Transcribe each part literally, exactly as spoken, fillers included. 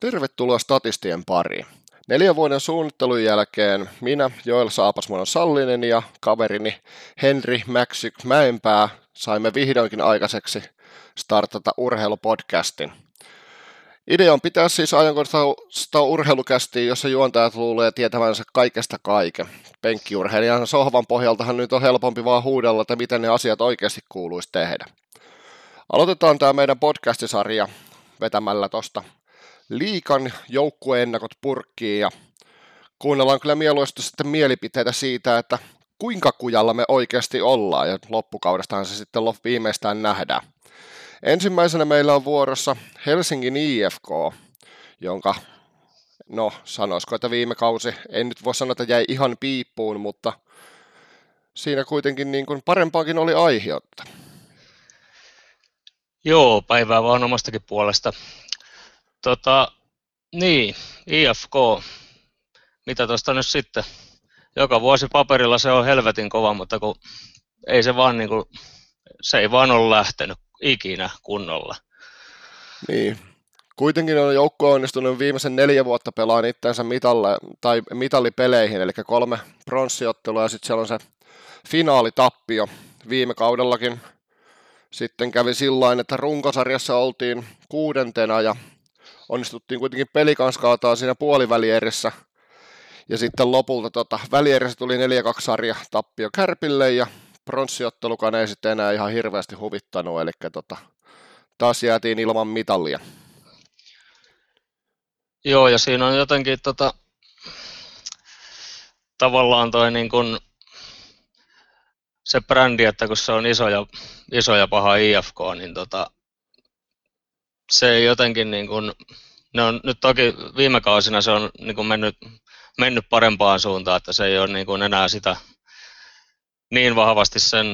Tervetuloa Statistien pariin. Neljän vuoden suunnittelun jälkeen minä, Joel Saapasmäen Sallinen ja kaverini Henri Mäkisyrjä Mäenpää saimme vihdoinkin aikaiseksi startata urheilupodcastin. Idea on pitää siis ajankohtaista urheilukästiä, jossa juontajat luulee tietävänsä kaikesta kaiken. Penkkiurheilijan sohvan pohjaltahan nyt on helpompi vaan huudella, että miten ne asiat oikeasti kuuluisi tehdä. Aloitetaan tämä meidän podcastisarja vetämällä tuosta liikan joukkueennakot purkkiin ja kuunnellaan kyllä mieluusti sitten mielipiteitä siitä, että kuinka kujalla me oikeasti ollaan ja loppukaudestahan se sitten viimeistään nähdään. Ensimmäisenä meillä on vuorossa Helsingin I F K, jonka, no sanoisiko, että viime kausi, en nyt voi sanoa, että jäi ihan piippuun, mutta siinä kuitenkin niin kuin parempaakin oli aihiota. Joo, päivää vaan omastakin puolesta. Tota, niin, I F K, mitä tuosta nyt sitten? Joka vuosi paperilla se on helvetin kova, mutta kun ei se vaan niin kuin, se ei vaan ole lähtenyt ikinä kunnolla. Niin, kuitenkin on joukkue onnistunut viimeisen neljä vuotta pelaan itseänsä mitalle, tai mitallipeleihin, eli kolme pronssiottelua ja sitten siellä on se finaalitappio viime kaudellakin. Sitten kävi sillain, että runkosarjassa oltiin kuudentena ja onnistuttiin kuitenkin pelikanskaa siinä puolivälierissä. Ja sitten lopulta tota, välierissä tuli neljä kaksi sarja tappio Kärpille ja pronssiottelukaan ei sitten enää ihan hirveästi huvittanut. Eli tota, taas jäätiin ilman mitalia. Joo, ja siinä on jotenkin tota, tavallaan toi niin kun se brändi, että kun se on iso ja, iso ja paha I F K, niin tota, se ei jotenkin niin kuin, ne on nyt toki viime kausina se on niin kuin mennyt, mennyt parempaan suuntaan, että se ei ole niin kuin enää sitä niin vahvasti sen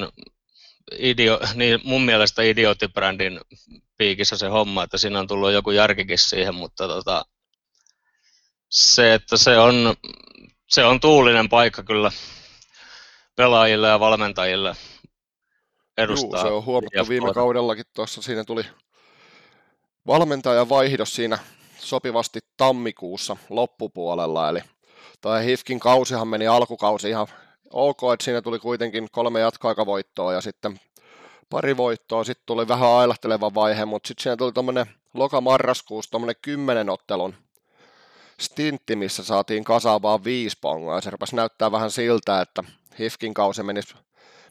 idio, niin mun mielestä idiootibrändin piikissä se homma, että siinä on tullut joku järkikin siihen, mutta tota, se, että se on, se on tuulinen paikka kyllä pelaajille ja valmentajille edustaa. Juu, se on huomattu viime kaudellakin tuossa, siinä tuli valmentajan vaihdos siinä sopivasti tammikuussa loppupuolella, eli tai H I F K:n kausihan meni alkukausi ihan ok, että siinä tuli kuitenkin kolme jatkoaikavoittoa ja sitten pari voittoa, sitten tuli vähän ailahteleva vaihe, mutta sitten siinä tuli tuommoinen lokamarraskuussa tuommoinen kymmenen ottelun stintti, missä saatiin kasaan vaan viisi pongoa, ja se rupesi näyttää vähän siltä, että H I F K:n kausi menisi,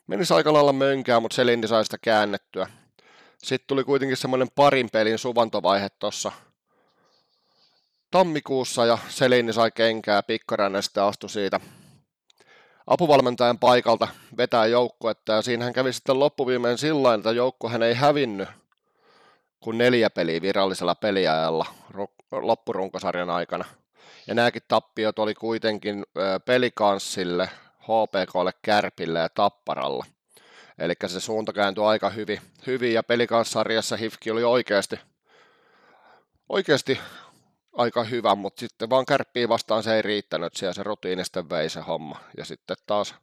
menisi aika lailla mönkään, mutta Selindi sai sitä käännettyä. Sitten tuli kuitenkin semmoinen parin pelin suvantovaihe tuossa tammikuussa ja Selini sai kenkää, Pikkarainen sitten astui siitä apuvalmentajan paikalta vetää joukkuetta ja siinähän kävi sitten loppuviimein sillä että joukkuehan ei hävinnyt kuin neljä peliä virallisella peliajalla loppurunkosarjan aikana. Ja nämäkin tappiot oli kuitenkin Pelikanssille, H P K:lle, Kärpille ja Tapparalle. Eli se suunta kääntyi aika hyvin, hyvin ja pelikanssarjassa H I F K oli oikeasti, oikeasti aika hyvä, mutta sitten vaan Kärppiä vastaan se ei riittänyt, siellä se rutiini sitten vei se homma. Ja sitten taas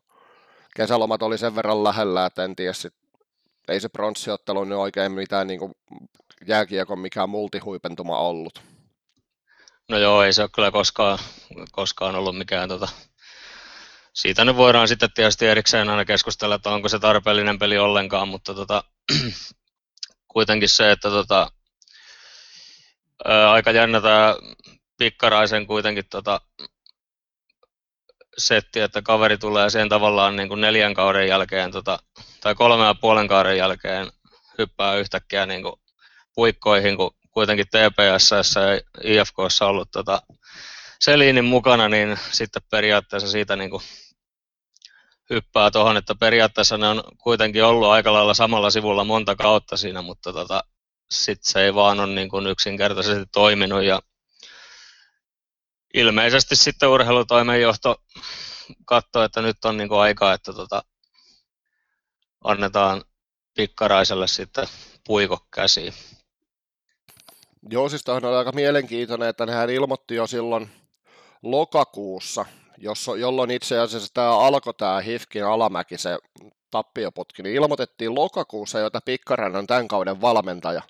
kesälomat oli sen verran lähellä, että en tiedä, sit, ei se pronssiottelu nyt oikein mitään niin kuin jääkiekon mikään multihuipentuma ollut. No joo, ei se ole kyllä koskaan, koskaan ollut mikään tota... Siitä nyt voidaan sitten tietysti erikseen aina keskustella, että onko se tarpeellinen peli ollenkaan, mutta tota, kuitenkin se, että tota, ää, aika jännä tämä Pikkaraisen kuitenkin tota, setti, että kaveri tulee siihen tavallaan niin kuin neljän kauden jälkeen tota, tai kolmen ja puolen kauden jälkeen hyppää yhtäkkiä niin kuin puikkoihin, kun kuitenkin T P S ja I F K:ssa on ollut tota, Selinin mukana, niin sitten periaatteessa siitä niin kuin hyppää tuohon, että periaatteessa ne on kuitenkin ollut aika lailla samalla sivulla monta kautta siinä, mutta tota, sitten se ei vaan ole niin kuin yksinkertaisesti toiminut ja ilmeisesti sitten urheilutoimenjohto katsoo, että nyt on niin kuin aikaa, että tota, annetaan Pikkaraiselle sitten puiko käsiin. Joo, siis tämähän oli aika mielenkiintoinen, että hän ilmoitti jo silloin lokakuussa, jolloin itse asiassa tämä alkoi tämä H I F K:n alamäki, se tappioputki, niin ilmoitettiin lokakuussa, jota Pikkarainen on tämän kauden valmentaja.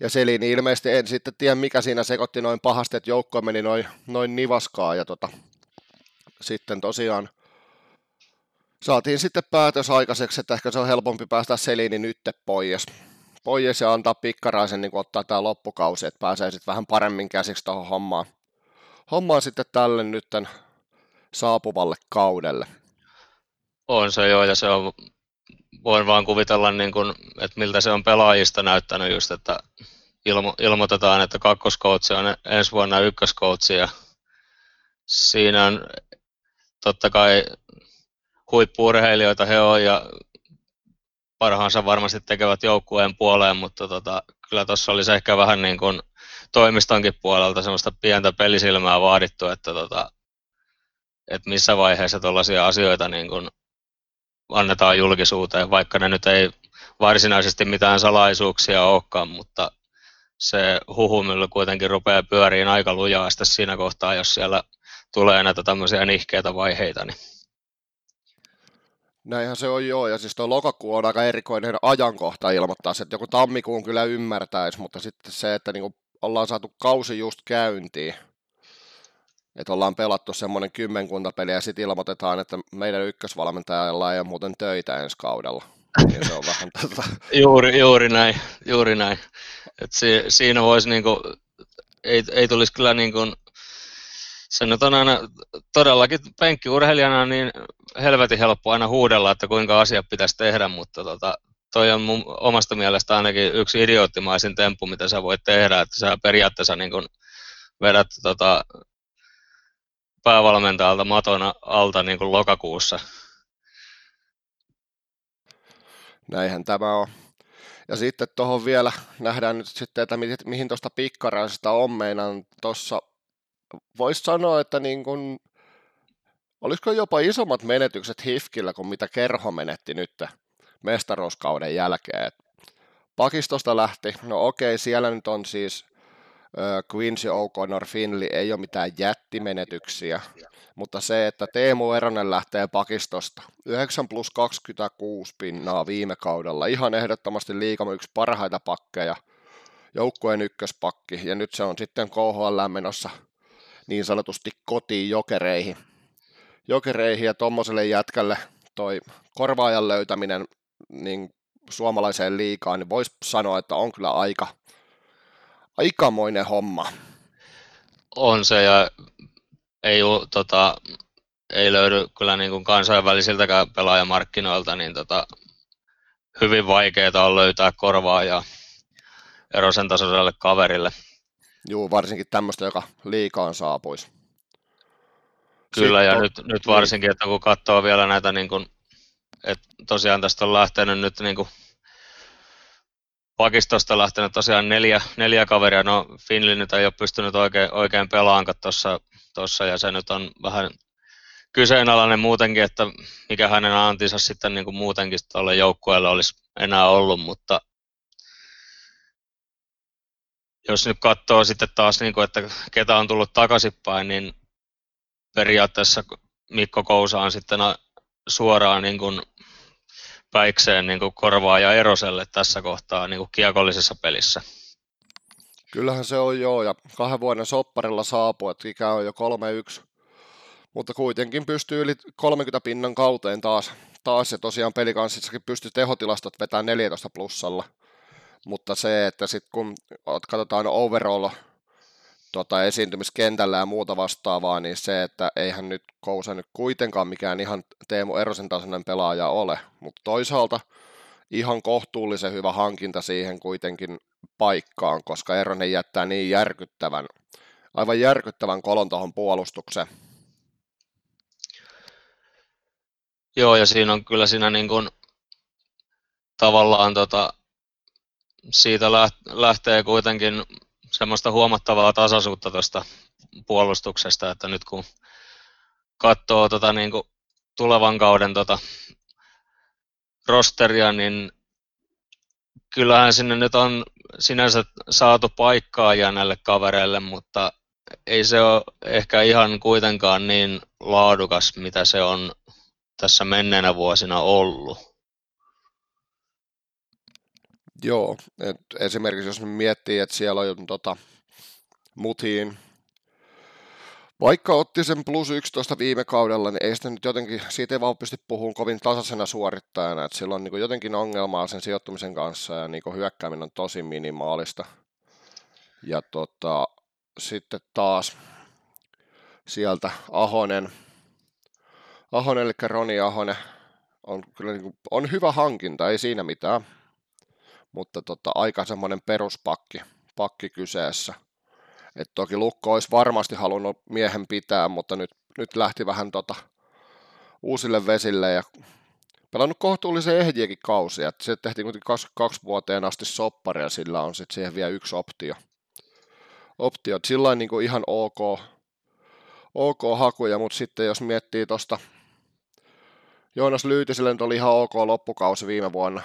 ja Selin, niin ilmeisesti en sitten tiedä, mikä siinä sekoitti noin pahasti, että joukko meni noin, noin nivaskaa, ja tota, sitten tosiaan saatiin sitten päätös aikaiseksi, että ehkä se on helpompi päästä Selinin nyt pois. Pois ja antaa Pikkaraisen niin ottaa tämä loppukausi, että pääsee sitten vähän paremmin käsiksi tuohon hommaan. Hommaan sitten tälle nytten saapuvalle kaudelle. On se joo, ja se on, voin vaan kuvitella, niin kun, että miltä se on pelaajista näyttänyt just, että ilmo, ilmoitetaan, että kakkoskoutsi on ensi vuonna ykköskoutsi, ja siinä on totta kai huippu-urheilijoita he on, ja parhaansa varmasti tekevät joukkueen puoleen, mutta tota, kyllä tuossa olisi ehkä vähän niin kuin toimistonkin puolelta semmoista pientä pelisilmää vaadittu, että tota, et missä vaiheessa tuollaisia asioita niin kuin annetaan julkisuuteen, vaikka ne nyt ei varsinaisesti mitään salaisuuksia olekaan, mutta se huhumylly kuitenkin rupeaa pyöriin aika lujaa sitten siinä kohtaa, jos siellä tulee näitä tämmöisiä nihkeitä vaiheita. Niin. Näinhän se on joo, ja siis tuo lokakuu on aika erikoinen ajankohta ilmoittaa, että joku tammikuun kyllä ymmärtäisi, mutta sitten se, että niinku ollaan saatu kausi just käyntiin, että ollaan pelattu semmoinen kymmenkunta peliä ja sitten ilmoitetaan, että meidän ykkösvalmentajalla ei ole muuten töitä ensi kaudella. Se on vähän tätä. Juuri, juuri näin, juuri näin. Et si, siinä voisi, niinku, ei, ei tulisi kyllä niin kuin, se nyt on aina todellakin penkkiurheilijana niin helvetin helppo aina huudella, että kuinka asiat pitäisi tehdä, mutta tota, toi on mun omasta mielestä ainakin yksi idioottimaisin temppu, mitä sä voit tehdä, että sä periaatteessa niin kun vedät tota, päävalmentajalta matona alta niin kun lokakuussa. Näinhän tämä on. Ja sitten tuohon vielä nähdään nyt sitten, että mihin tuosta Pikkaraisesta on meinaan tuossa. Voisi sanoa, että niin kun, olisiko jopa isommat menetykset H I F K:llä kuin mitä Kerho menetti nyt mestaruuskauden jälkeen. Et pakistosta lähti, no okei, siellä nyt on siis äh, Quincy O'Connor Finley, ei ole mitään jättimenetyksiä, mutta se, että Teemu Eronen lähtee pakistosta, yhdeksän plus kaksikymmentäkuusi pinnaa viime kaudella, ihan ehdottomasti liigan yksi parhaita pakkeja, joukkueen ykköspakki, ja nyt se on sitten K H L menossa niin sanotusti kotiin jokereihin. Jokereihin ja tuommoiselle jätkälle toi korvaajan löytäminen niin suomalaiseen liigaan, niin voisi sanoa, että on kyllä aika aikamoinen homma. On se, ja ei, tota, ei löydy kyllä niin kuin kansainvälisiltäkään pelaajamarkkinoilta, niin tota, hyvin vaikeaa on löytää korvaajaa Erosen tasoiselle kaverille. Juu, varsinkin tämmöistä, joka liikaan saapuisi. Kyllä, sitten ja on, nyt, nyt varsinkin, että kun katsoo vielä näitä, niin kuin, että tosiaan tästä on lähtenyt nyt, niin kuin, pakistosta on lähtenyt tosiaan neljä, neljä kaveria, no Finley nyt ei ole pystynyt oikein, oikein pelaankaan tuossa, ja se nyt on vähän kyseenalainen muutenkin, että mikä hänen antinsa sitten niin kuin muutenkin tuolle joukkueelle olisi enää ollut, mutta jos nyt katsoo sitten taas, että ketä on tullut takaisinpäin, niin periaatteessa Mikko Kousa on sitten suoraan päikseen korvaaja Eroselle tässä kohtaa kiekollisessa pelissä. Kyllähän se on joo, ja kahden vuoden sopparilla saapuu, että ikä on jo kolme yksi, mutta kuitenkin pystyy yli kolmenkymmenen pinnan kauteen taas, taas ja tosiaan pelikanssissakin pystyy tehotilastot vetämään neljätoista plussalla. Mutta se, että sitten kun katsotaan overall tota, esiintymiskentällä ja muuta vastaavaa, niin se, että eihän nyt Kousa nyt kuitenkaan mikään ihan Teemu Erosen tasoinen pelaaja ole. Mutta toisaalta ihan kohtuullisen hyvä hankinta siihen kuitenkin paikkaan, koska Eronen jättää niin järkyttävän, aivan järkyttävän kolon tuohon puolustukseen. Joo, ja siinä on kyllä siinä niin kuin tavallaan tota... siitä lähtee kuitenkin semmoista huomattavaa tasaisuutta tuosta puolustuksesta, että nyt kun katsoo tota niin kuin tulevan kauden tota rosteria, niin kyllähän sinne nyt on sinänsä saatu paikkaajia näille kavereille, mutta ei se ole ehkä ihan kuitenkaan niin laadukas, mitä se on tässä menneenä vuosina ollut. Joo, et esimerkiksi jos miettii, että siellä on tota, Mutiin, vaikka otti sen plus yksitoista viime kaudella, niin ei sitä nyt jotenkin, siitä ei vaan pysty puhumaan kovin tasaisena suorittajana, että sillä on niin kuin jotenkin ongelmaa sen sijoittumisen kanssa ja niin kuin hyökkääminen on tosi minimaalista. Ja tota, sitten taas sieltä Ahonen, Ahonen eli Roni Ahonen, on kyllä niin kuin, on hyvä hankinta, ei siinä mitään, mutta tota, aika semmoinen peruspakki pakki kyseessä. Et toki Lukko olisi varmasti halunnut miehen pitää, mutta nyt, nyt lähti vähän tota uusille vesille ja pelannut kohtuullisen ehjiäkin kausia. Et se tehtiin kuitenkin kaksikymmentäkaksi vuoteen asti soppari ja sillä on sitten siihen vielä yksi optio. optio. Sillä on niinku ihan ok, ok hakuja, mutta sitten jos miettii tuosta Joonas Lyytiselle nyt oli ihan ok loppukausi viime vuonna,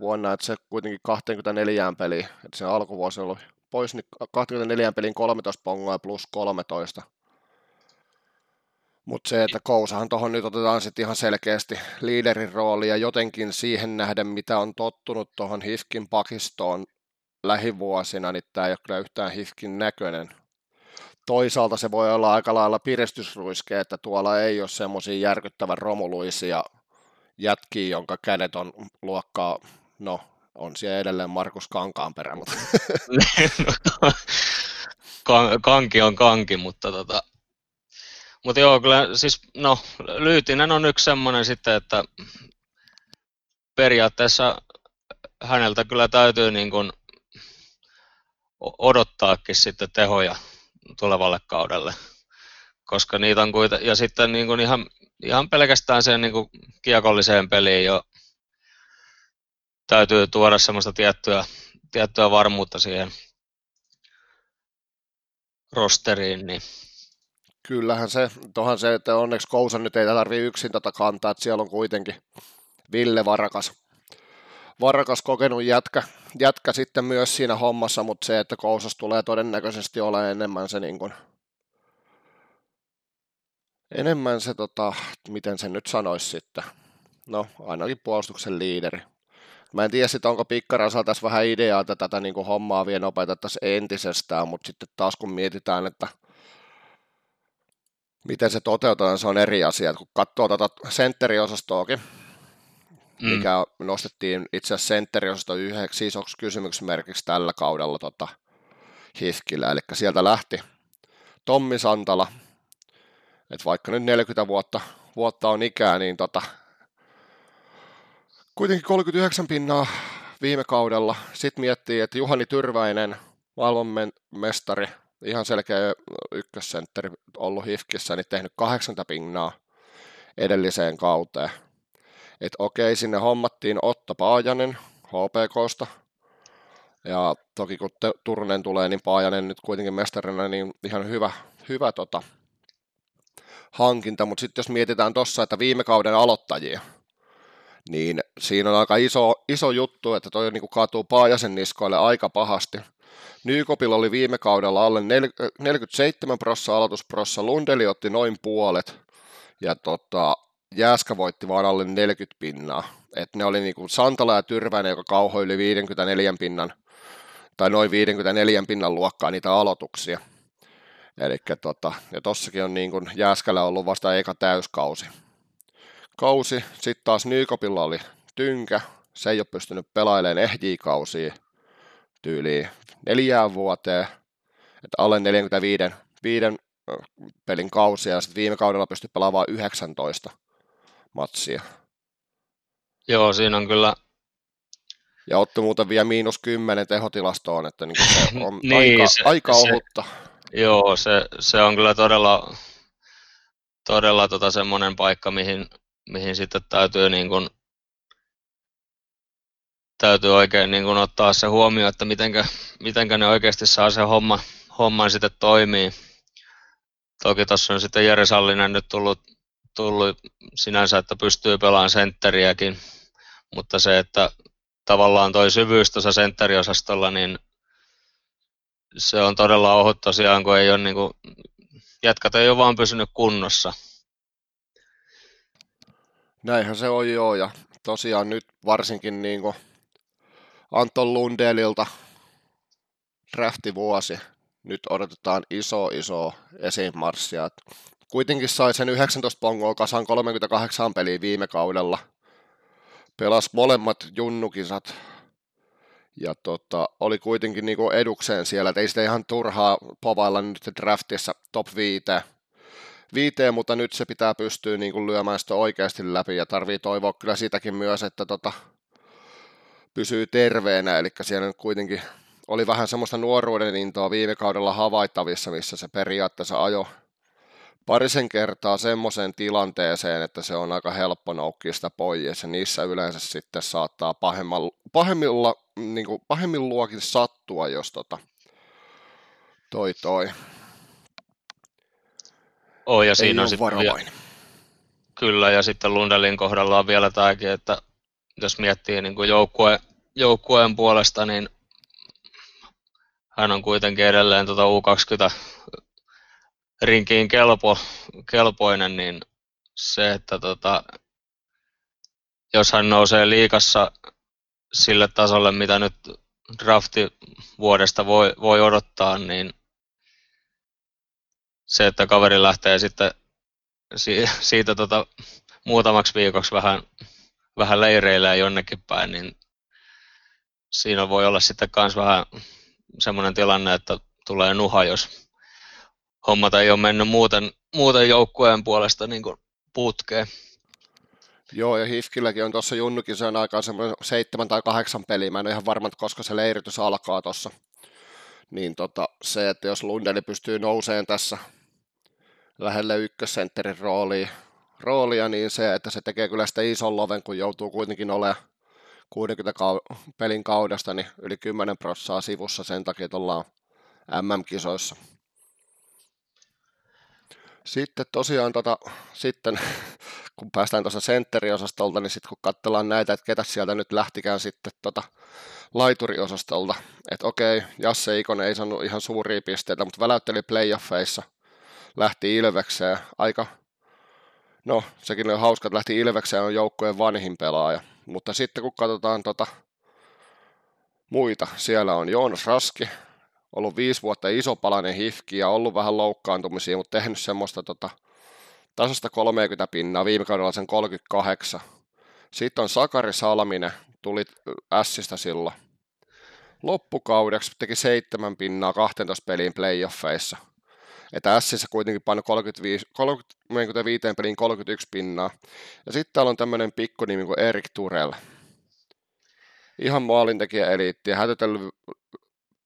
vuonna että se kuitenkin kaksikymmentäneljä peliä, että sen alkuvuosi oli pois, niin kaksikymmentäneljä pelin kolmetoista pongoa ja plus kolmetoista. Mutta se, että Kousahan tuohon nyt otetaan sitten ihan selkeästi liiderin rooli ja jotenkin siihen nähden, mitä on tottunut tuohon H I F K:n pakistoon lähivuosina, niin tämä ei ole kyllä yhtään H I F K:n näköinen. Toisaalta se voi olla aika lailla piristysruiske, että tuolla ei ole semmoisia järkyttävän romuluisia jätkiä, jonka kädet on luokkaa, no, on siellä edelleen Markus Kankaanperä, mutta kanki on kanki, mutta tota, mutta joo, kyllä siis, no, Lyytinen on yksi semmoinen sitten, että periaatteessa häneltä kyllä täytyy niin kuin odottaakin sitten tehoja tulevalle kaudelle, koska niitä on kuitenkin, ja sitten niin kuin ihan, ihan pelkästään sen niin kuin kiekolliseen peliin jo täytyy tuoda semmoista tiettyä, tiettyä varmuutta siihen rosteriin. Niin. Kyllähän se, tohan se, että onneksi Kousa nyt ei tarvitse yksin tätä kantaa, että siellä on kuitenkin Ville Varakas, Varakas kokenut jätkä, jätkä sitten myös siinä hommassa, mutta se, että Kousas tulee todennäköisesti olemaan enemmän se niin kuin, enemmän se, tota, miten sen nyt sanoisi sitten, no ainakin puolustuksen liideri. Mä en tiedä sitten, onko Pikkarasalla tässä vähän ideaa, että tätä niin kuin hommaa vielä opetettaisiin entisestään, mutta sitten taas kun mietitään, että miten se toteutetaan, se on eri asia. Kun katsoo tätä sentteriosastoakin, mm. mikä nostettiin itse asiassa sentteriosasto yhdeksi isoksi kysymysmerkiksi tällä kaudella tota, H I F K:llä, eli sieltä lähti Tommi Santala, että vaikka nyt neljäkymmentä vuotta, vuotta on ikää, niin tota, kuitenkin kolmekymmentäyhdeksän pinnaa viime kaudella. Sitten miettii, että Juhani Tyrväinen, maailmanmestari, ihan selkeä ykkössentteri ollut H I F K:ssä, niin tehnyt kahdeksankymmentä pinnaa edelliseen kauteen. Et okei, sinne hommattiin Otto Paajanen H P K:sta. Ja toki kun Turunen tulee, niin Paajanen nyt kuitenkin mestarina, niin ihan hyvä, hyvä tota, hankinta. Mutta sitten jos mietitään tuossa, että viime kauden aloittajia, niin siinä on aika iso, iso juttu, että toi niin kuin kaatuu Paajasen niskoille aika pahasti. Nykopilla oli viime kaudella alle neljäkymmentäseitsemän prossa aloitusprossa, Lundeli otti noin puolet, ja tota, Jääskä voitti vaan alle neljäkymmentä pinnaa. Et ne oli niin kuin Santala ja Tyrväinen, joka kauhoi yli viisikymmentäneljä pinnan, tai noin viisikymmentäneljä pinnan luokkaa niitä aloituksia. Elikkä tota, ja tossakin on niin kuin Jääskällä ollut vasta eka täyskausi. Kausi. Sitten taas Nykopilla oli Tynkä, se ei ole pystynyt pelailemaan ehjiä kausia tyyliin neljään vuoteen, että alle neljäkymmentäviisi viiden pelin kausia, ja sitten viime kaudella pystyi pelaamaan yhdeksäntoista matsia. Joo, siinä on kyllä. Ja otti muuten vielä miinus kymmenen tehotilastoon, että niin se on niin, aika, se, aika ohutta. Se, joo, se, se on kyllä todella, todella tota semmoinen paikka, mihin mihin sitten täytyy, niin kun, täytyy oikein niin kun ottaa se huomioon, että mitenkä, mitenkä ne oikeasti saa se homma, homman sitten toimii. Toki tuossa on sitten Jari Sallinen nyt tullut, tullut sinänsä, että pystyy pelaamaan sentteriäkin, mutta se, että tavallaan toi syvyys tuossa sentteriosastolla, niin se on todella ohut tosiaan, kun ei ole, niin kun, jätkät ei ole vaan pysynyt kunnossa. Näinhän se on joo, ja tosiaan nyt varsinkin niin kuin Anton Lundelilta draftivuosi. Nyt odotetaan iso iso esimarssia. Kuitenkin sai sen yhdeksäntoista pongoa kasaan kolmekymmentäkahdeksan peliä viime kaudella. Pelasi molemmat junnukisat. Ja tota, oli kuitenkin niinku edukseen siellä, et ei sitä ihan turhaa povailla nyt draftissa top viiteen. Viiteen, mutta nyt se pitää pystyä niinku lyömään sitä oikeasti läpi ja tarvii toivoa kyllä siitäkin myös, että tota, pysyy terveenä. Eli siellä nyt kuitenkin oli vähän semmoista nuoruuden intoa viime kaudella havaittavissa, missä se periaatteessa ajo parisen kertaa semmoiseen tilanteeseen, että se on aika helppo noukkia sitä pois, ja niissä yleensä sitten saattaa pahemmilla, niin kuin pahemmin luokin sattua, jos tota, toi toi oh, ja ei siinä on varovainen. Vielä, kyllä, ja sitten Lundelin kohdalla on vielä tämäkin, että jos miettii niin kuin joukkue, joukkueen puolesta, niin hän on kuitenkin edelleen tuota U kaksikymmentä rinkiin kelpo, kelpoinen, niin se, että tota, jos hän nousee liigassa sille tasolle, mitä nyt draftivuodesta voi, voi odottaa, niin se, että kaveri lähtee sitten siitä, siitä tota, muutamaksi viikoksi vähän, vähän leireilemään jonnekin päin, niin siinä voi olla sitten myös vähän semmoinen tilanne, että tulee nuha, jos hommat ei ole mennyt muuten, muuten joukkueen puolesta niin kuin putkeen. Joo, ja H I F K:lläkin on tuossa junnukisojen aikaan semmoinen seitsemän tai kahdeksan peliä. Mä en ole ihan varma, koska se leiritys alkaa tuossa. Niin tota, se, että jos Lundeli pystyy nouseen tässä lähelle ykkössentterin roolia, roolia, niin se, että se tekee kyllä sitä ison loven, kun joutuu kuitenkin olemaan kuudenkymmenen ka- pelin kaudesta, niin yli kymmenen prosenttia sivussa sen takia, että ollaan M M-kisoissa. Sitten tosiaan, tota, sitten, kun päästään tuossa sentteriosastolta, niin sitten kun katsellaan näitä, että ketä sieltä nyt lähtikään sitten tota, laituriosastolta, että okei, Jesse Ikonen ei saanut ihan suuria pisteitä, mutta väläytteli playoffeissa, lähti Ilvekseen, aika, no sekin on hauska, että lähti Ilvekseen, on joukkueen vanhin pelaaja, mutta sitten kun katsotaan tota, muita, siellä on Joonas Raski, ollut viisi vuotta isopalainen hifki ja ollut vähän loukkaantumisia, mutta tehnyt semmoista tota, tasasta kolmekymmentä pinnaa, viime kaudella sen kolmekymmentäkahdeksan. Sitten on Sakari Salminen, tuli Ässistä silloin. Loppukaudeksi teki seitsemän pinnaa kaksitoista peliin playoffeissa. Että Ässissä kuitenkin painoi kolmekymmentäviisi peliin kolmekymmentäyksi pinnaa. Ja sitten täällä on tämmöinen pikkunimi kuin Erik Turel. Ihan maalintekijä eliitti ja hätötellyt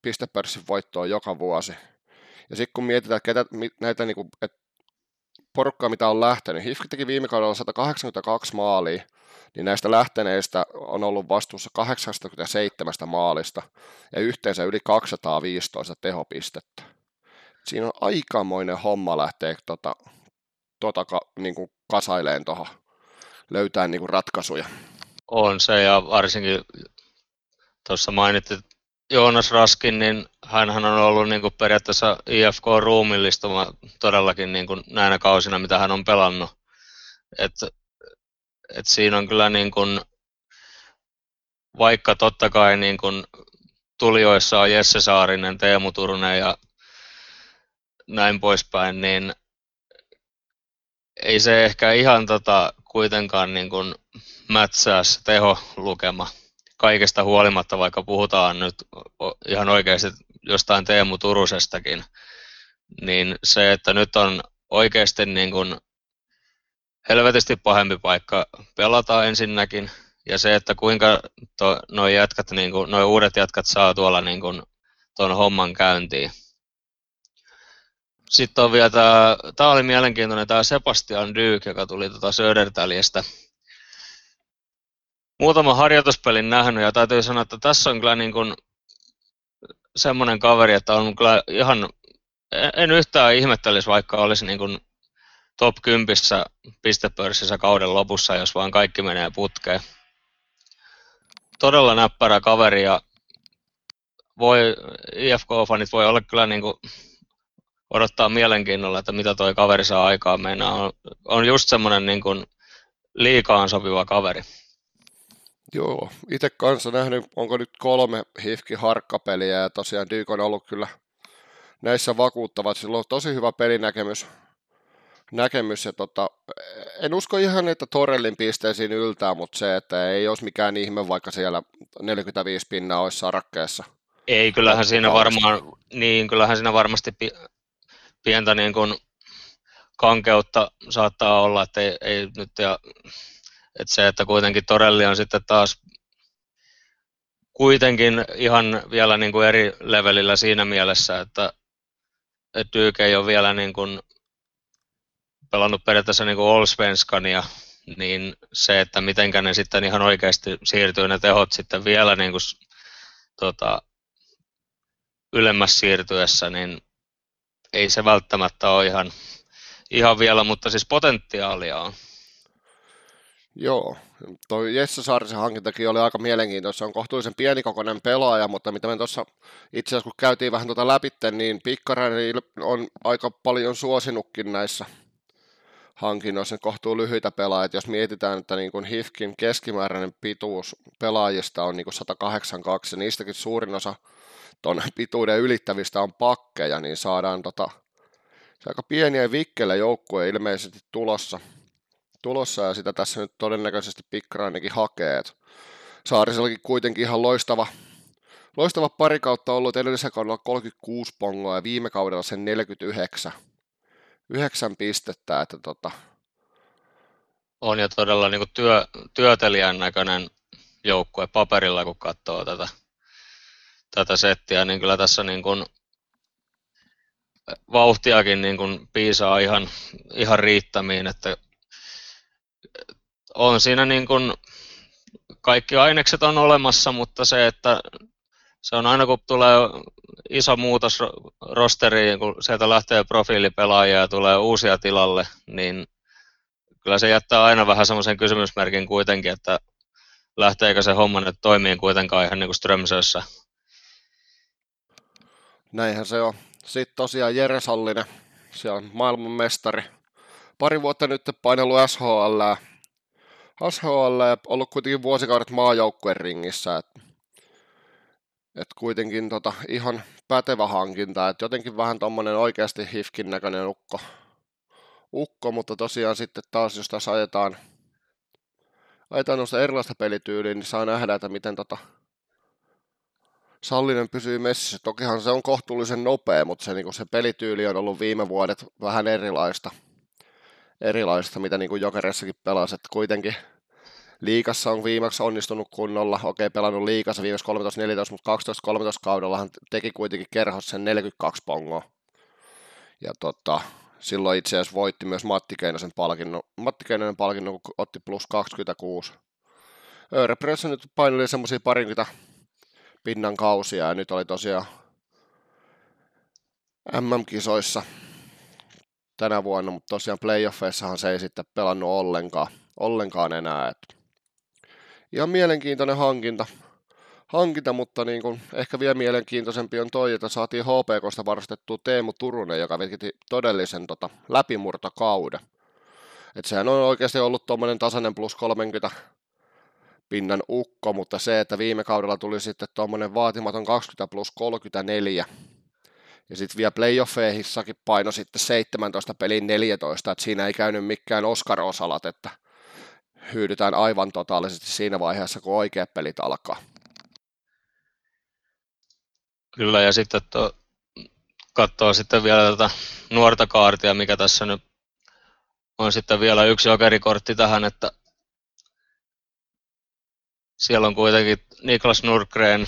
pistepörssin voittoa joka vuosi. Ja sitten kun mietitään, ketä, näitä niinku, et porukkaa, mitä on lähtenyt, H I F K teki viime kaudella sata kahdeksankymmentäkaksi maalia, niin näistä lähteneistä on ollut vastuussa kahdeksankymmentäseitsemän maalista ja yhteensä yli kaksisataaviisitoista tehopistettä. Siinä on aikamoinen homma lähteä tota, tota, ka, niinku kasaileen tuohon, löytää niinku ratkaisuja. On se, ja varsinkin tuossa mainittiin Joonas Raskin, niin hänhän on ollut niin kuin periaatteessa I F K-ruumillistuma todellakin niin kuin näinä kausina, mitä hän on pelannut. Et, et siinä on kyllä, niin kuin, vaikka totta kai niin kuin tulijoissa on Jesse Saarinen, Teemu Turunen ja näin poispäin, niin ei se ehkä ihan tota kuitenkaan niin kuin mätsää se teholukema. Kaikesta huolimatta, vaikka puhutaan nyt ihan oikeasti jostain Teemu Turusestakin, niin se, että nyt on oikeasti niin kuin helvetisti pahempi paikka pelata ensinnäkin, ja se, että kuinka to, noi, jätkät, niin kuin, noi uudet jätkät saa tuolla niin kuin tuon homman käyntiin. Sitten on vielä tämä, tämä oli mielenkiintoinen tämä Sebastian Duy, joka tuli tuota Södertäljestä. Muutama harjoituspelin nähnyt, ja täytyy sanoa, että tässä on kyllä niin kuin semmoinen kaveri, että on kyllä ihan, en yhtään ihmettelisi, vaikka olisi niin kuin top kymmenen pistepörssissä kauden lopussa, jos vaan kaikki menee putkeen. Todella näppärä kaveri, ja voi, I F K-fanit voi olla kyllä niin kuin odottaa mielenkiinnolla, että mitä toi kaveri saa aikaan meinaa. On, on just semmoinen niin kuin liikaan sopiva kaveri. Joo, itse kanssa nähnyt, onko nyt kolme H I F K-harkkapeliä ja tosiaan Dyk on ollut kyllä näissä vakuuttavat. Sillä on tosi hyvä pelinäkemys. Näkemys, ja tota, en usko ihan, että Torellin pisteisiin yltää, mutta se, että ei olisi mikään ihme, vaikka siellä neljäkymmentäviisi pinnaa olisi sarakkeessa. Ei, kyllähän siinä, varmaan, niin, kyllähän siinä varmasti pientä niin kuin kankeutta saattaa olla, että, ei, ei nyt, ja, että se, että kuitenkin Torelli on sitten taas kuitenkin ihan vielä niin kuin eri levelillä siinä mielessä, että, että Dyk ei ole vielä niin kuin pelannut periaatteessa niin kuin Allsvenskania, niin se, että mitenkä ne sitten ihan oikeasti siirtyy ne tehot sitten vielä niin kuin, tota, ylemmäs siirtyessä, niin ei se välttämättä ole ihan, ihan vielä, mutta siis potentiaalia on. Joo, tuo Jesse Saarisen hankintakin oli aika mielenkiintoista, se on kohtuullisen pienikokoinen pelaaja, mutta mitä me tuossa itse asiassa kun käytiin vähän tuota läpitte, niin Pikkarainen on aika paljon suosinutkin näissä hankinnoissa kohtuu lyhyitä pelaajat. Jos mietitään, että niin kuin H I F K:n keskimääräinen pituus pelaajista on niin kuin sata kahdeksankymmentäkaksi, ja niistäkin suurin osa tuon pituuden ylittävistä on pakkeja, niin saadaan tota, se aika pieniä vikkelä joukkuja ilmeisesti tulossa, tulossa, ja sitä tässä nyt todennäköisesti Pikkarainenkin hakee. Saarisellakin kuitenkin ihan loistava, loistava pari kautta ollut, edellisellä kaudella kolmekymmentäkuusi pongoa ja viime kaudella sen neljäkymmentäyhdeksän. Yhdeksän pistettä, että tota... On jo todella niin kuin työ, työtelijän näköinen joukkue paperilla, kun katsoo tätä, tätä settiä, niin kyllä tässä niin kuin vauhtiakin niin kuin piisaa ihan, ihan riittämiin, että on siinä niin kuin kaikki ainekset on olemassa, mutta se, että se on aina kun tulee iso muutos rosteriin, kun sieltä lähtee profiilipelaajia ja tulee uusia tilalle, niin kyllä se jättää aina vähän semmoisen kysymysmerkin kuitenkin, että lähteekö se homma nyt toimii kuitenkaan ihan niin kuin Strömsössä. Näinhän se on. Sitten tosiaan Jere Sallinen, siellä on maailmanmestari. Pari vuotta nyt painellut S H L, S H L ja ollut kuitenkin vuosikaudet maajoukkueen ringissä, että että kuitenkin tota, ihan pätevä hankinta, että jotenkin vähän tommonen oikeasti H I F K:n näköinen ukko. ukko, mutta tosiaan sitten taas, jos tässä ajetaan, ajetaan noista erilaista pelityyliä, niin saa nähdä, että miten tota Sallinen pysyy messissä. Tokihan se on kohtuullisen nopea, mutta se, niin se pelityyli on ollut viime vuodet vähän erilaista, erilaista mitä niin Jokerissakin pelasi, että kuitenkin liigassa on viimeksi onnistunut kunnolla, okei pelannut liigassa viimeksi kolmetoista neljätoista, mutta kaksitoista kolmetoista kaudellahan teki kuitenkin kerhossa sen neljäkymmentäkaksi pongoa. Ja tota, silloin itse asiassa voitti myös Matti Keinosen palkinnon, Matti Keinonen palkinnon, kun otti plus kaksikymmentäkuusi. Öreprössä nyt paineli semmoisia parinkymmentä pinnan kausia ja nyt oli tosiaan M M-kisoissa tänä vuonna, mutta tosiaan playoffeissahan se ei sitten pelannut ollenkaan, ollenkaan enää, että ihan mielenkiintoinen hankinta, hankinta mutta niin kuin ehkä vielä mielenkiintoisempi on toi, että saatiin H P K:sta varastettua Teemu Turunen, joka veti todellisen tota, läpimurtokauden. Et sehän on oikeasti ollut tuommoinen tasainen plus kolmekymmentä pinnan ukko, mutta se, että viime kaudella tuli sitten tuommoinen vaatimaton kaksikymmentä plus kolmekymmentäneljä. Ja sitten vielä playoffeissakin paino sitten seitsemäntoista peliin neljätoista, että siinä ei käynyt mikään Oscar-osalat, että hyydytään aivan totaalisesti siinä vaiheessa, kun oikeat pelit alkaa. Kyllä, ja sitten to, katsoo sitten vielä tätä nuorta kaartia, mikä tässä nyt on sitten vielä yksi jokerikortti tähän, että siellä on kuitenkin Niklas Nordgren,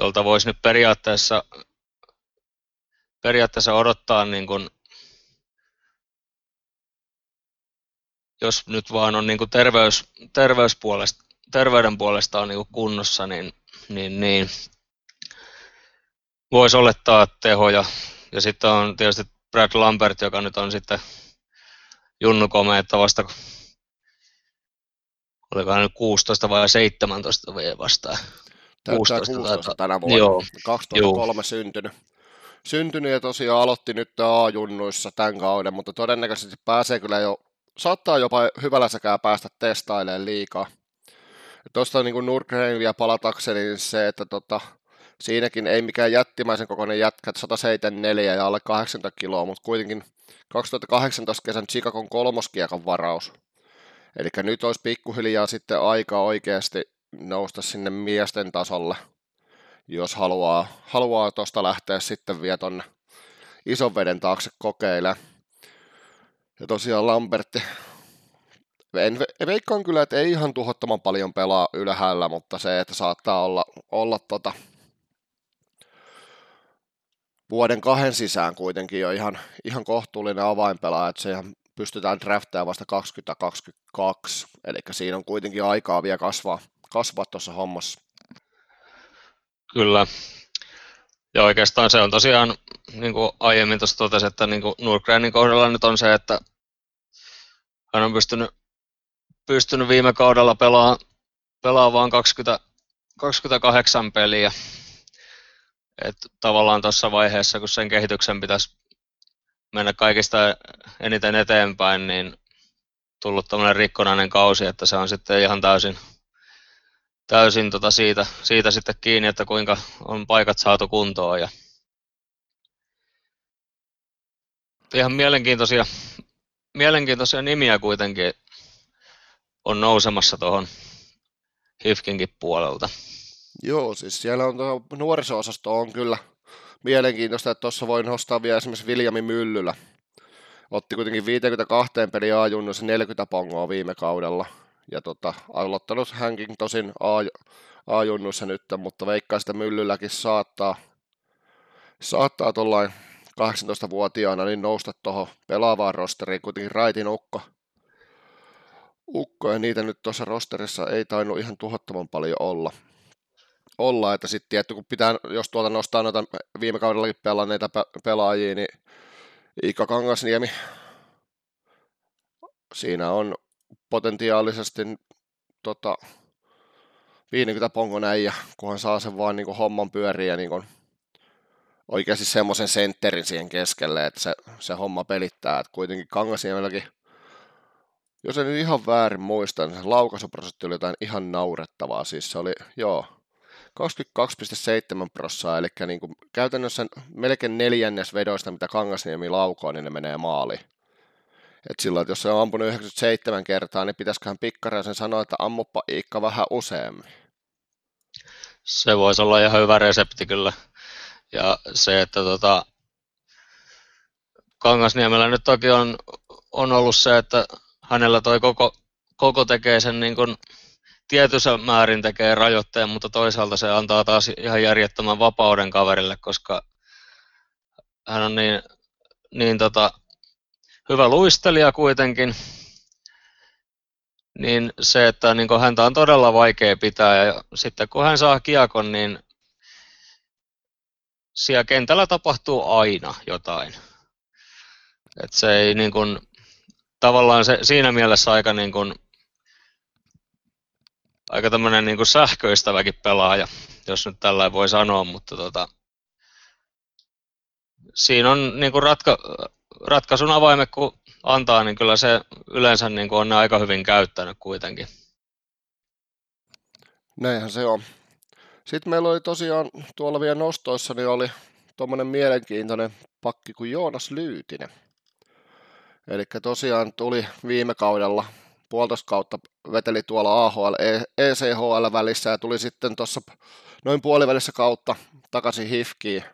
jolta voisi nyt periaatteessa, periaatteessa odottaa niin kuin jos nyt vaan on niinku terveys, terveys puolesta, terveyden puolesta on niinku kunnossa, niin, niin, niin voisi olettaa tehoja. Ja sitten on tietysti Brad Lambert, joka nyt on sitten junnukomeetta vasta, olikohan nyt kuusitoista vai seitsemäntoista vastaan. kuusitoista, kuusitoista tänä vuonna, joo, kaksituhattakolme joo. syntynyt. Syntynyt ja tosiaan aloitti nyt A-junnuissa tämän kauden, mutta todennäköisesti pääsee kyllä jo saattaa jopa hyvällä sekään päästä testailemaan liikaa, Tuosta niin Nordgrenia palatakseni niin se, että tota, siinäkin ei mikään jättimäisen kokoinen jätkä, sata seitsemänkymmentäneljä ja alle kahdeksankymmentä kiloa, mutta kuitenkin kaksituhattakahdeksantoista kesän Chicagon kolmoskiekan varaus. Eli nyt olisi pikkuhiljaa sitten aika oikeasti nousta sinne miesten tasolle, jos haluaa, haluaa tuosta lähteä sitten vielä tuonne ison veden taakse kokeilemaan. Ja tosiaan Lambertti, en veikkaan kyllä, että ei ihan tuhottoman paljon pelaa ylhäällä, mutta se, että saattaa olla, olla tota vuoden kahden sisään kuitenkin jo ihan, ihan kohtuullinen avainpelaaja, että se ihan pystytään draftamaan vasta kaksituhattakaksikymmentäkaksi, eli siinä on kuitenkin aikaa vielä kasvaa, kasvaa tuossa hommassa. Kyllä. Ja oikeastaan se on tosiaan, niin kuin aiemmin tuossa totesin, että niin kuin Nordgrenin kohdalla nyt on se, että hän on pystynyt, pystynyt viime kaudella pelaamaan pelaa vaan kaksikymmentä, kaksikymmentäkahdeksan peliä. Et tavallaan tuossa vaiheessa, kun sen kehityksen pitäisi mennä kaikista eniten eteenpäin, niin tullut tämmöinen rikkonainen kausi, että se on sitten ihan täysin... Täysin tota siitä, siitä sitten kiinni, että kuinka on paikat saatu kuntoon. Ja ihan mielenkiintoisia, mielenkiintoisia nimiä kuitenkin on nousemassa tuohon H I F K:nkin puolelta. Joo, siis siellä on tuo nuoriso-osasto on kyllä mielenkiintoista, että tuossa voi nostaa vielä esimerkiksi Viljami Myllylä. Otti kuitenkin viisikymmentäkaksi peliä A-junnoissa neljäkymmentä pongoa viime kaudella. Ja tota, aloittanut hänkin tosin A-junnuissa nyt, mutta veikkaa sitä Myllylläkin saattaa, saattaa tuollain kahdeksantoistavuotiaana niin nousta tuohon pelaavaan rosteriin, kuitenkin raitin ukko. ukko. Ja niitä nyt tuossa rosterissa ei tainnut ihan tuhottoman paljon olla. olla että sitten tietty, kun pitää, jos tuolta nostaa noita viime kaudellakin pelanneita pelaajia, niin Iikka Kangasniemi, siinä on potentiaalisesti tota, viisikymmentä pongon äijä, kunhan saa sen vaan niin kuin homman pyöriä niin kuin oikeasti semmoisen sentterin siihen keskelle, että se, se homma pelittää. Et kuitenkin Kangasniemelläkin, jos en nyt ihan väärin muista, niin se laukaisuprosentti oli jotain ihan naurettavaa. Siis se oli joo, kaksikymmentäkaksi pilkku seitsemän prosenttia, eli niin kuin käytännössä melkein neljännes vedoista, mitä Kangasniemi laukoo, niin ne menee maaliin. Että sillä, että jos se on ampunut yhdeksänkymmentäseitsemän kertaa, niin pitäisiköhän Pikkaraisen sanoa, että ammuppa Iikka vähän useammin. Se voisi olla ihan hyvä resepti kyllä. Ja se, että tota, Kangasniemellä nyt toki on, on ollut se, että hänellä toi koko, koko tekee sen niin kuin tietyssä määrin tekee rajoitteen, mutta toisaalta se antaa taas ihan järjettömän vapauden kaverille, koska hän on niin... niin tota, hyvä luistelija kuitenkin, niin se, että niin kun häntä on todella vaikea pitää ja sitten kun hän saa kiekon, niin siellä kentällä tapahtuu aina jotain. Et se ei niin kun, tavallaan se, siinä mielessä aika, niin kun, aika tämmöinen niin kun sähköistäväkin pelaaja, jos nyt tällä voi sanoa, mutta tota, siinä on niin kun ratka... Ratkaisun avaimet kun antaa, niin kyllä se yleensä niin kuin on ne aika hyvin käyttänyt kuitenkin. Näinhän se on. Sitten meillä oli tosiaan tuolla vielä nostoissa, niin oli tuommoinen mielenkiintoinen pakki kuin Joonas Lyytinen. Eli tosiaan tuli viime kaudella, puolitoista kautta veteli tuolla A H L E C H L välissä ja tuli sitten tuossa noin puolivälissä kautta takaisin H I F K:iin.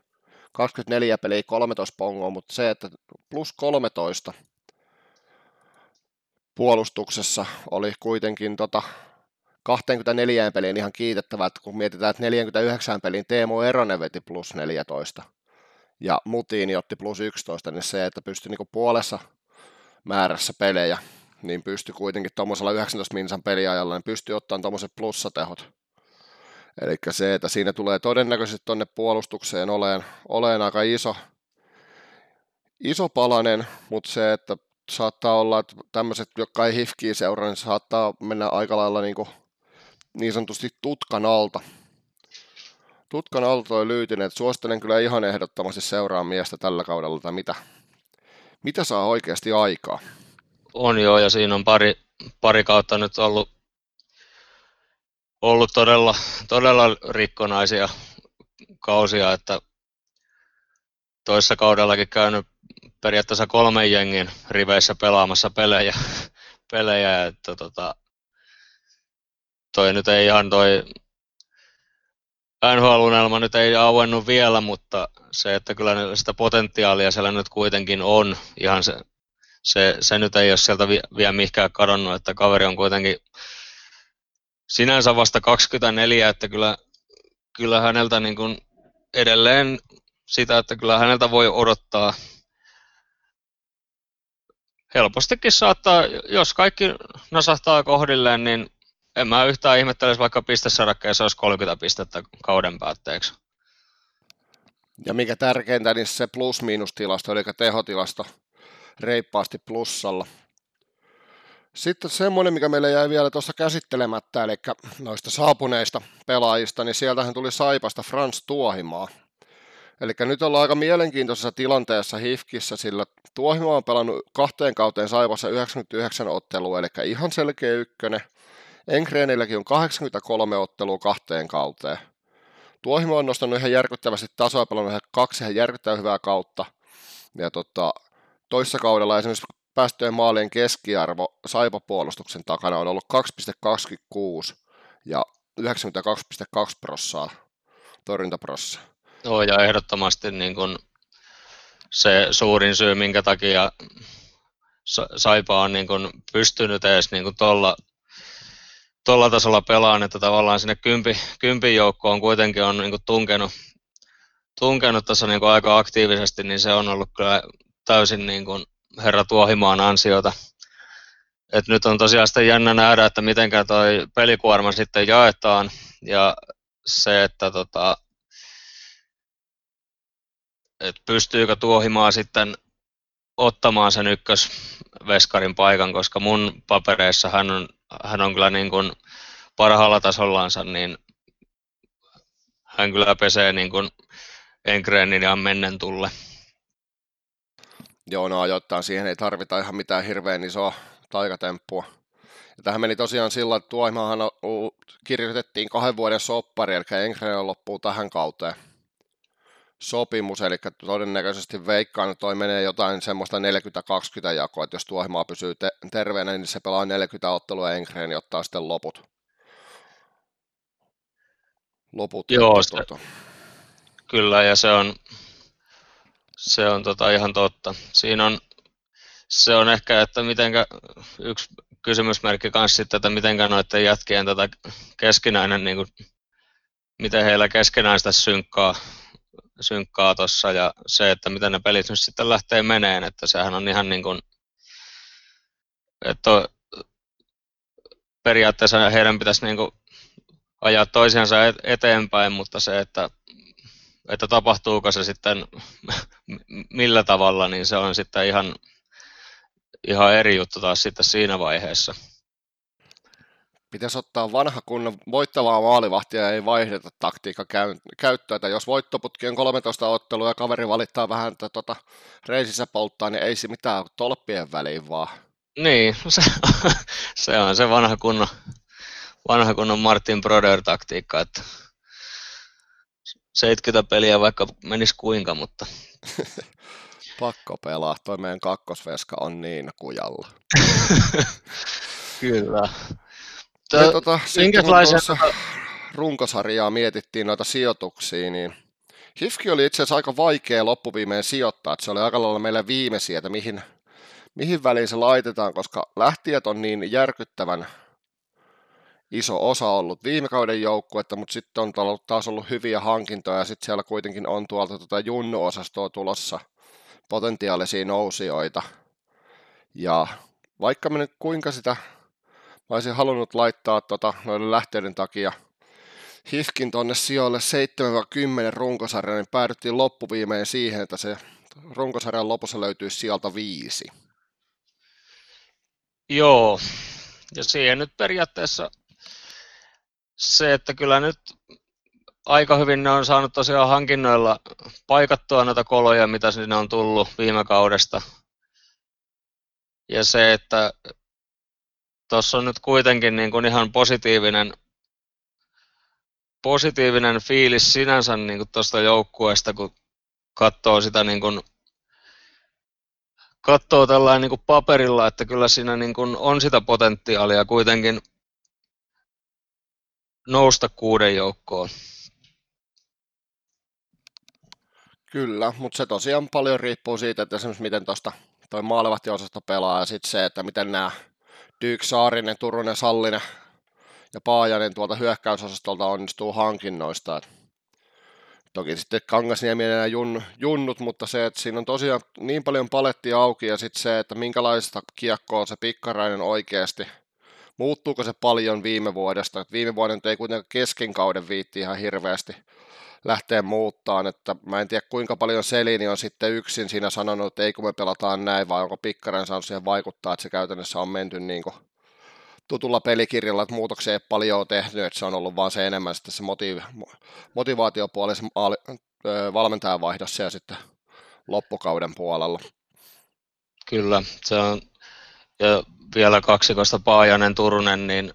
kaksikymmentäneljä peliä, kolmetoista pongoa, mutta se, että plus kolmetoista puolustuksessa oli kuitenkin tota kaksikymmentäneljä peliin ihan kiitettävää, että kun mietitään, että neljäkymmentäyhdeksän peliin Teemu Eronen veti plus neljätoista ja Mutiini otti plus yksitoista, niin se, että pystyi niinku puolessa määrässä pelejä, niin pystyi kuitenkin tuommoisella yhdeksäntoista minsan peliajalla, niin pystyi ottamaan tuommoiset plussatehot. Eli se, että siinä tulee todennäköisesti tuonne puolustukseen oleen, oleen aika iso, iso palanen, mutta se, että saattaa olla, että tämmöiset, jotka ei H I F K:iä seuraa, niin saattaa mennä aika lailla niin, kuin, niin sanotusti tutkan alta. Tutkan alta toi Lyytinen, että suosittelen kyllä ihan ehdottomasti seuraa miestä tällä kaudella, tai mitä, mitä saa oikeasti aikaa. On joo, ja siinä on pari, pari kautta nyt ollut ollut todella, todella rikkonaisia kausia, että toissa kaudellakin käynyt periaatteessa kolmen jengin riveissä pelaamassa pelejä, pelejä että tota, toi nyt ei ihan toi N H L-unelma nyt ei auennut vielä, mutta se, että kyllä sitä potentiaalia siellä nyt kuitenkin on, ihan se, se, se nyt ei ole sieltä vielä mihinkään kadonnut, että kaveri on kuitenkin sinänsä vasta kaksikymmentäneljä, että kyllä, kyllä häneltä niin kuin edelleen sitä, että kyllä häneltä voi odottaa. Helpostikin saattaa, jos kaikki nasahtaa kohdilleen, niin en mä yhtään ihmettelisi, vaikka pistesarakkeessa olisi kolmekymmentä pistettä kauden päätteeksi. Ja mikä tärkeintä, niin se plus-miinustilasto, eli tehotilasto reippaasti plussalla. Sitten semmoinen, mikä meille jäi vielä tuossa käsittelemättä, eli noista saapuneista pelaajista, niin sieltähän tuli Saipasta Franz Tuohimaa. Eli nyt ollaan aika mielenkiintoisessa tilanteessa H I F K:ssä, sillä Tuohimaa on pelannut kahteen kauteen Saipassa yhdeksänkymmentäyhdeksän ottelua, eli ihan selkeä ykkönen. Engrenilläkin on kahdeksankymmentäkolme ottelua kahteen kauteen. Tuohimo on nostanut ihan järkyttävästi tasoa, pelannut kaksi ihan järkyttävän hyvää kautta. Ja tota, toissa kaudella esimerkiksi päästöjen maalien keskiarvo Saipa-puolustuksen takana on ollut kaksi pilkku kaksikymmentäkuusi ja yhdeksänkymmentäkaksi pilkku kaksi prossaa torjuntaprossa. Joo, ja ehdottomasti niin kun se suurin syy, minkä takia Saipa on niin kun pystynyt edes niin kun tuolla tuolla tasolla pelaan, että tavallaan sinne kympi, kympin joukkoon kuitenkin on niin kuin tunkenut, tunkenut tässä niin kuin aika aktiivisesti, niin se on ollut kyllä täysin niin kuin herra Tuohimaan ansiota. Et nyt on tosiaan sitten jännä nähdä, että miten toi pelikuorma sitten jaetaan ja se, että tota, et pystyykö Tuohimaa sitten ottamaan sen ykkösveskarin paikan, koska mun papereissa hän on Hän on kyllä niin kuin parhaalla tasollaansa, niin hän kyllä pesee niin kuin Engrenin ja mennen tulle. Joo, no ajoittain siihen ei tarvita ihan mitään hirveän isoa taikatemppua. Ja tähän meni tosiaan sillä, että Tuohimahan kirjoitettiin kahden vuoden soppari, eli Engren loppuu tähän kauteen sopimus, eli todennäköisesti veikkaan, että toi menee jotain semmoista neljäkymmentä kaksikymmentä jakoa, että jos Tuohimaa pysyy te- terveenä, niin se pelaa neljäkymmentä ottelua ja Engreni ottaa sitten loput. Loput. Joo, se, kyllä, ja se on, se on tota ihan totta. Siinä on, se on ehkä, että mitenkä, yksi kysymysmerkki kanssa sitten, että mitenkä noiden jätkien tätä keskinäinen, niin kuin, miten heillä keskenään sitä synkkaa, synkkaa tuossa ja se, että miten ne pelit nyt sitten lähtee meneen, että sehän on ihan niin kuin, että periaatteessa heidän pitäisi niin kuin ajaa toisiansa eteenpäin, mutta se, että, että tapahtuuko se sitten millä tavalla, niin se on sitten ihan, ihan eri juttu taas sitten siinä vaiheessa. Pitäisi ottaa vanha kunnon voittavaa maalivahtia ja ei vaihdeta taktiikka käyttöä. Tai jos voittoputki on kolmetoista ottelua ja kaveri valittaa vähän, että tuota, reisissä polttaa, niin ei se mitään tolppien väliin vaan. Niin, se, se on se vanha kunnon, vanha kunnon Martin Brodeur-taktiikka, että seitsemänkymmentä peliä vaikka menisi kuinka, mutta... Pakko pelaa, toi meidän kakkosveska on niin kujalla. Kyllä. Me, tuota, sitten kun tuossa runkosarjaa mietittiin noita sijoituksia, niin H I F K oli itse asiassa aika vaikea loppuviimeen sijoittaa, että se oli aika lailla meillä viimeisiä, että mihin, mihin väliin se laitetaan, koska lähtijät on niin järkyttävän iso osa ollut viime kauden joukkuetta, mutta sitten on taas ollut hyviä hankintoja ja sitten siellä kuitenkin on tuolta tuota junnu-osastoa tulossa potentiaalisia nousijoita ja vaikka me nyt kuinka sitä... Mä olisin halunnut laittaa tota, noiden lähteiden takia H I F K:n tuonne sijoille seitsemästä kymmeneen runkosarjaan, niin päädyttiin loppuviimein siihen, että se runkosarjan lopussa löytyy sieltä viisi. Joo, ja siihen nyt periaatteessa se, että kyllä nyt aika hyvin ne on saanut tosiaan hankinnoilla paikattua noita koloja, mitä sinne on tullut viime kaudesta. Ja se, että tuossa on nyt kuitenkin niin kuin ihan positiivinen positiivinen fiilis sinänsä niin tuosta joukkueesta, kun katsoo sitä niin kuin, katsoo tällainen niin kuin paperilla, että kyllä siinä niin kuin on sitä potentiaalia kuitenkin nousta kuuden joukkoon. Kyllä, mutta se tosiaan paljon riippuu siitä, että esimerkiksi miten tuosta toi maalivahti-osasto pelaa ja sitten se, että miten nämä Dyk, Saarinen, Turunen, Sallinen ja Paajanen tuolta hyökkäysosastolta onnistuu hankinnoista. Et toki sitten Kangasniemi ja jun, junnut, mutta se, että siinä on tosiaan niin paljon palettia auki ja sitten se, että minkälaista kiekkoa se Pikkarainen oikeasti, muuttuuko se paljon viime vuodesta. Et viime vuoden ei kuitenkaan kesken kauden viitti ihan hirveästi lähteä muuttaan, että mä en tiedä kuinka paljon Selini on sitten yksin siinä sanonut, että ei kun me pelataan näin, vai onko Pikkarainen saanut siihen vaikuttaa, että se käytännössä on menty niin kuin tutulla pelikirjalla, että muutoksia ei paljon ole tehnyt, että se on ollut vaan se enemmän sitten se motiv- motivaatiopuoli se valmentajan vaihdossa ja sitten loppukauden puolella. Kyllä, se on, ja vielä kaksikosta Paajanen, Turunen, niin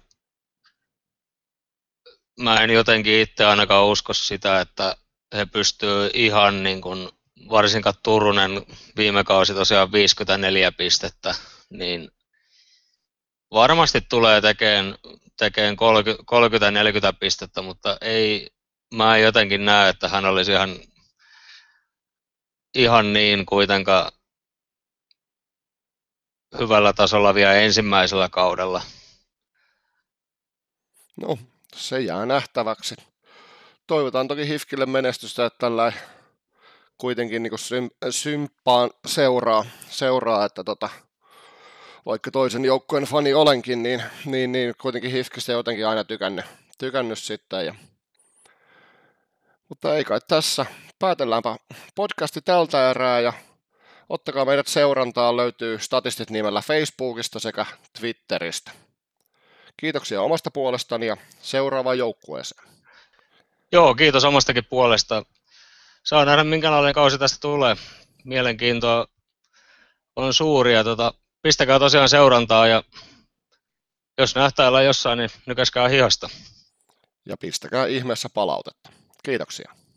mä en jotenkin itse ainakaan usko sitä, että he pystyy ihan niin kuin, varsinkaan Turunen viime kausi tosiaan viisikymmentäneljä pistettä, niin varmasti tulee tekemään, tekemään kolmekymmentä neljäkymmentä pistettä, mutta ei, mä en jotenkin näe, että hän olisi ihan, ihan niin kuitenkaan hyvällä tasolla vielä ensimmäisellä kaudella. No, se jää nähtäväksi. Toivotaan toki H I F K:lle menestystä, että tällä kuitenkin niin sym- symppaan seuraa, seuraa että tota, vaikka toisen joukkueen fani olenkin, niin, niin, niin kuitenkin H I F K:stä jotenkin aina tykännyt, tykännyt sitten. Ja... Mutta ei kai tässä. Päätelläänpä podcasti tältä erää ja ottakaa meidät seurantaan. Löytyy Statistit nimellä Facebookista sekä Twitteristä. Kiitoksia omasta puolestani ja seuraavaan joukkueeseen. Joo, kiitos omastakin puolesta. Saa nähdä, minkälainen kausi tästä tulee. Mielenkiintoa on suuri ja tota, pistäkää tosiaan seurantaa ja jos nähtäillä jossain, niin nykäskää hihasta. Ja pistäkää ihmeessä palautetta. Kiitoksia.